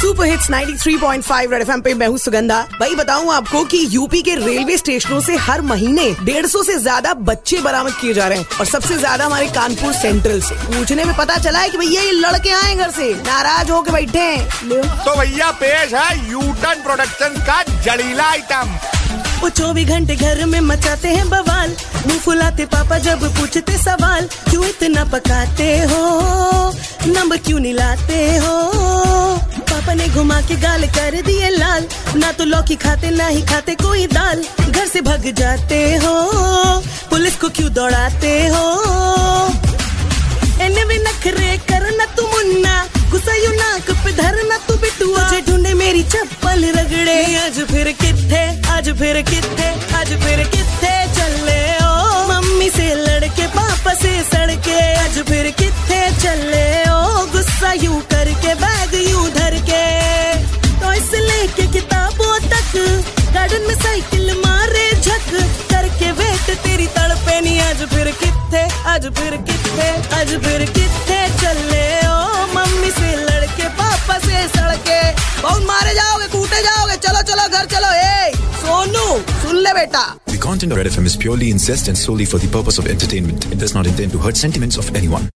Super hits 93.5 red FM पे मैं हूँ सुगंधा। भाई बताऊँ आपको कि यूपी के रेलवे स्टेशनों से हर महीने 150 से ज्यादा बच्चे बरामद किए जा रहे हैं और सबसे ज्यादा हमारे कानपुर सेंट्रल से। पूछने में पता चला है कि भैया ये लड़के आए घर से नाराज होकर बैठे हैं। तो भैया पेश है यू टर्न प्रोडक्शन का जड़ीला आइटम। वो 24 घंटे घर में मचाते हैं बवाल, मुंह फुलाते पापा जब पूछते सवाल, क्यों इतना पकाते हो, नंबर क्यों नहीं लाते हो। पापा ने घुमा के गाल कर दिए लाल, ना तो लौकी खाते ना ही खाते कोई दाल, घर से भाग जाते हो, पुलिस को क्यों दौड़ाते हो। एने में नखरे करना तू मुन्ना, गुस्सा यूं नाक पे धरना तू बिटुआ, तुझे ढूंढे मेरी चप्पल रगड़े, आज फिर किथे, आज फिर किथे, आज फिर किथे चले ओ, मम्मी से लड़के पापा से सड़के, आज फिर किथे चले ओ, गुस्सा यूं करके बैग यूं धर के, तो इसलिए के किताबों तक गार्डन में साइकिल मारे झक, करके वेट तेरी तड़पे नहीं, आज फिर किथे, आज फिर किथे, आज फिर किथे चले ओ, मम्मी से लड़के पापा से सड़के, बहुत मारे जाओगे कूटे जाओगे, चलो चलो घर चलो। The content of Red FM is purely incest and solely for the purpose of entertainment. It does not intend to hurt sentiments of anyone.